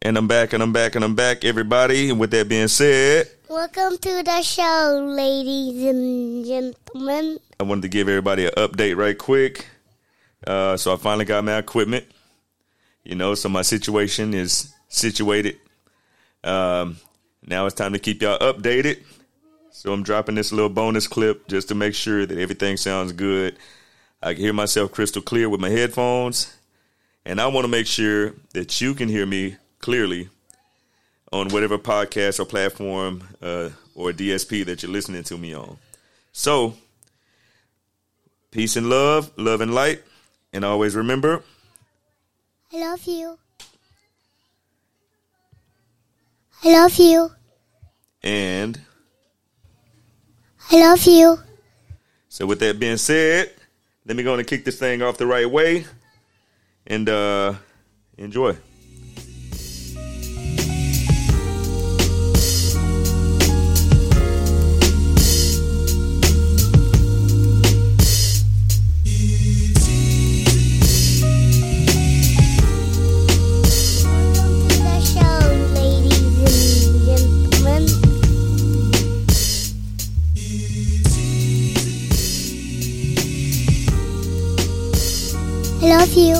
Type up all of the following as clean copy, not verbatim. And I'm back, everybody. And with that being said, welcome to the show, ladies and gentlemen. I wanted to give everybody an update right quick. So I finally got my equipment. You know, so my situation is situated. Now it's time to keep y'all updated. So I'm dropping this little bonus clip just to make sure that everything sounds good. I can hear myself crystal clear with my headphones. And I want to make sure that you can hear me clearly on whatever podcast or platform or DSP that you're listening to me on. So, peace and love, love and light. And always remember, I love you. I love you. And I love you. So with that being said, let me go and kick this thing off the right way and enjoy. Love you.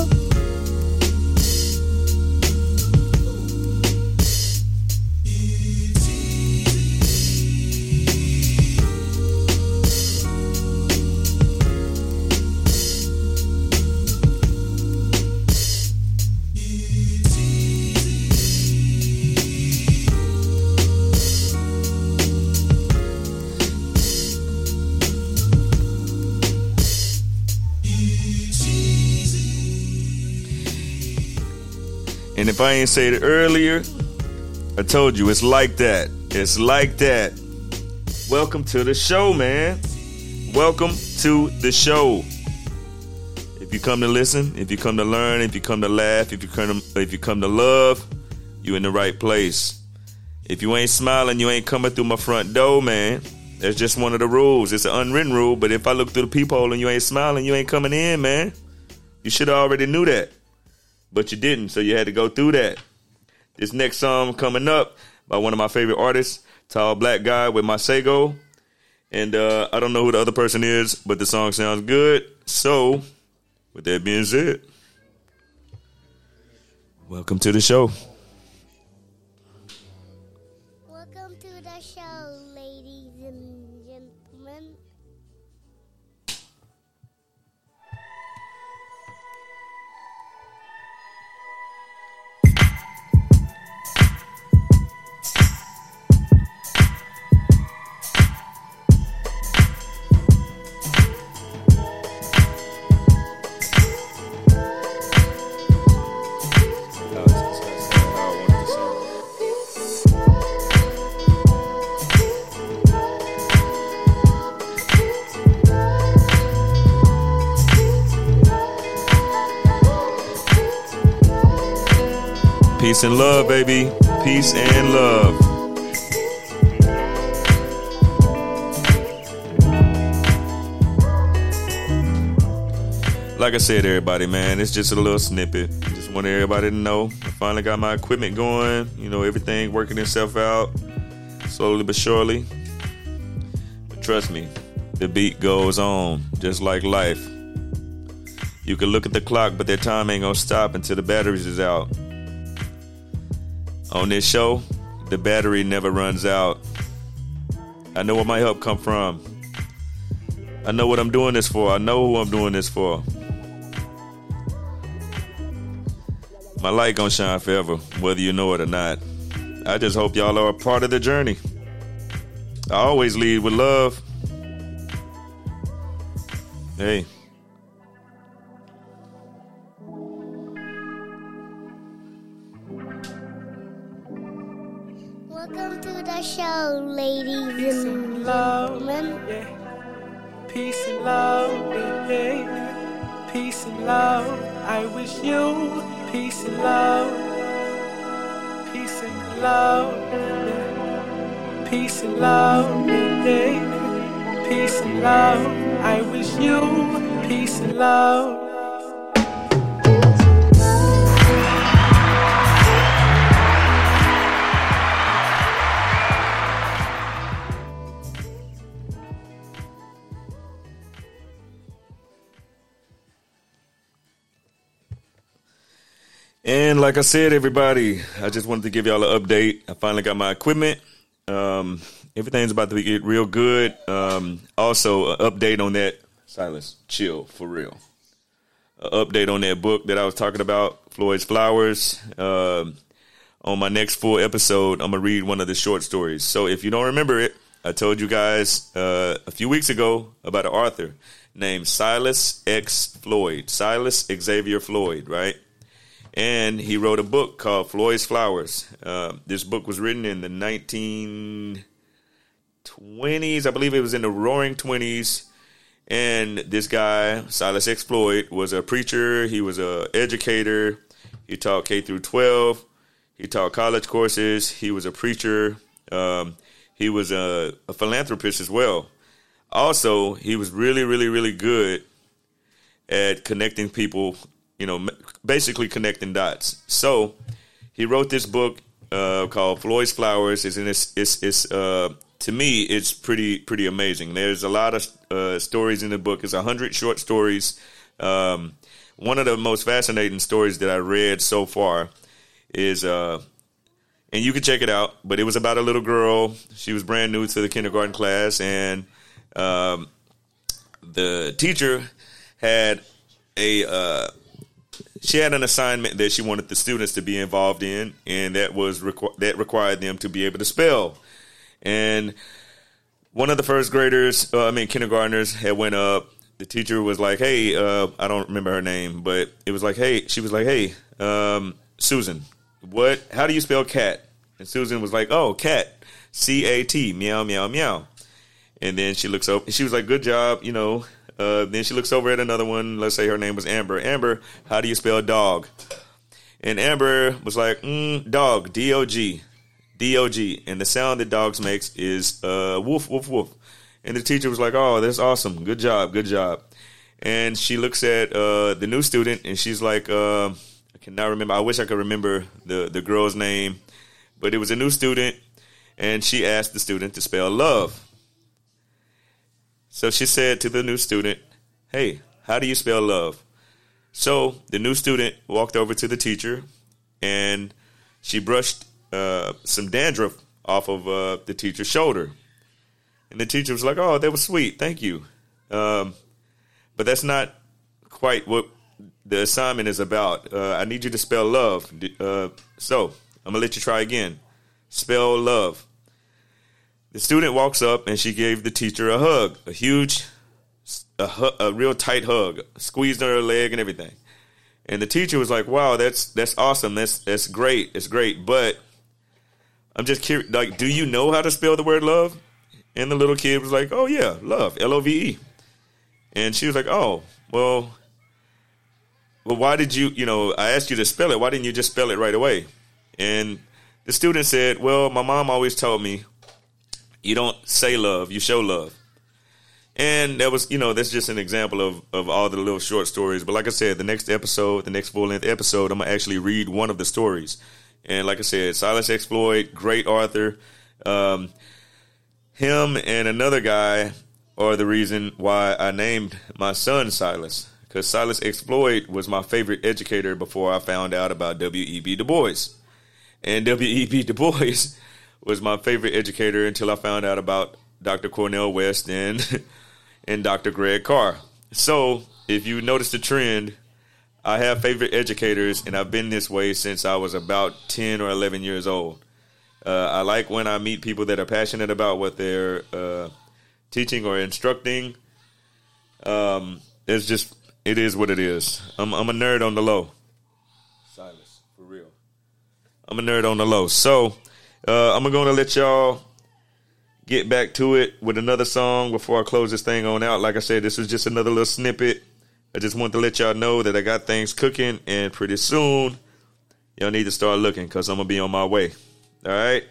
If I ain't said it earlier, I told you, it's like that. Welcome to the show, man. Welcome to the show. If you come to listen, if you come to learn, if you come to laugh, if you come to love, you in the right place. If you ain't smiling, you ain't coming through my front door, man. That's just one of the rules. It's an unwritten rule, but if I look through the peephole and you ain't smiling, you ain't coming in, man. You should have already knew that. But you didn't, so you had to go through that. This next song coming up by one of my favorite artists, Tall Black Guy with Masego. And I don't know who the other person is, but the song sounds good. So, with that being said, welcome to the show. Welcome to the show, ladies and gentlemen. Peace and love, baby. Peace and love. Like I said, everybody, man, it's just a little snippet. Just want everybody to know. I finally got my equipment going. You know, everything working itself out slowly but surely. But trust me, the beat goes on just like life. You can look at the clock, but that time ain't gonna stop until the batteries is out. On this show, the battery never runs out. I know where my help come from. I know what I'm doing this for. I know who I'm doing this for. My light gonna shine forever, whether you know it or not. I just hope y'all are a part of the journey. I always lead with love. Hey. Welcome to the show, ladies peace and gentlemen. Yeah. Peace and love, baby. Peace and love, I wish you peace and love. Peace and love, baby. Peace and love, baby. Peace and love, I wish you peace and love. And like I said, everybody, I just wanted to give y'all an update. I finally got my equipment. Everything's about to get real good. Also, an update on that. Silas, chill, for real. An update on that book that I was talking about, Floyd's Flowers. On my next full episode, I'm going to read one of the short stories. So if you don't remember it, I told you guys a few weeks ago about an author named Silas X. Floyd. Silas Xavier Floyd, right? And he wrote a book called Floyd's Flowers. This book was written in the 1920s. I believe it was in the Roaring 20s. And this guy, Silas X. Floyd, was a preacher. He was an educator. He taught K through 12. He taught college courses. He was a preacher. He was a philanthropist as well. Also, he was really, really, really good at connecting people, you know, basically connecting dots. So he wrote this book called Floyd's Flowers. To me, it's pretty amazing. There's a lot of stories in the book. It's 100 short stories. One of the most fascinating stories that I read so far is, and you can check it out, but it was about a little girl. She was brand new to the kindergarten class, and the teacher had an assignment that she wanted the students to be involved in, and that was that required them to be able to spell. And one of the kindergartners had went up. The teacher was like, hey, I don't remember her name, but it was like, hey, she was like, hey, Susan, how do you spell cat? And Susan was like, oh, cat, C-A-T, meow, meow, meow. And then she looks up and she was like, good job, you know. Then she looks over at another one. Let's say her name was Amber. Amber, how do you spell dog? And Amber was like, dog, D-O-G, D-O-G. And the sound that dogs makes is woof, woof, woof. And the teacher was like, oh, that's awesome. Good job, good job. And she looks at the new student and she's like, I cannot remember. I wish I could remember the girl's name, but it was a new student, and she asked the student to spell love. So she said to the new student, hey, how do you spell love? So the new student walked over to the teacher, and she brushed some dandruff off of the teacher's shoulder. And the teacher was like, oh, that was sweet. Thank you. But that's not quite what the assignment is about. I need you to spell love. So I'm going to let you try again. Spell love. The student walks up and she gave the teacher a hug, a real tight hug, squeezed her leg and everything. And the teacher was like, wow, that's awesome. That's great. It's great. But I'm just curious, like, do you know how to spell the word love? And the little kid was like, oh, yeah, love, L-O-V-E. And she was like, oh, well, why did you I asked you to spell it. Why didn't you just spell it right away? And the student said, well, my mom always told me you don't say love, you show love. And that was, that's just an example of all the little short stories. But like I said, the next full-length episode, I'm going to actually read one of the stories. And like I said, Silas X. Floyd, great author. Him and another guy are the reason why I named my son Silas, because Silas X. Floyd was my favorite educator before I found out about W.E.B. Du Bois. And W.E.B. Du Bois was my favorite educator until I found out about Dr. Cornel West and Dr. Greg Carr. So if you notice the trend, I have favorite educators, and I've been this way since I was about 10 or 11 years old. I like when I meet people that are passionate about what they're teaching or instructing. It is what it is. I'm a nerd on the low. Silas, for real. I'm a nerd on the low. So I'm going to let y'all get back to it with another song before I close this thing on out. Like I said, this was just another little snippet. I just wanted to let y'all know that I got things cooking, and pretty soon y'all need to start looking, because I'm going to be on my way. All right.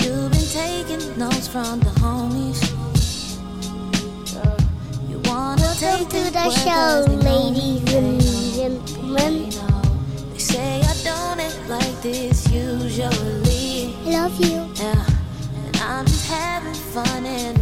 You've been taking notes from the homies. You wanna take to the show, ladies and gentlemen. They say I don't act like this usually. love you. Yeah, and I'm just having fun and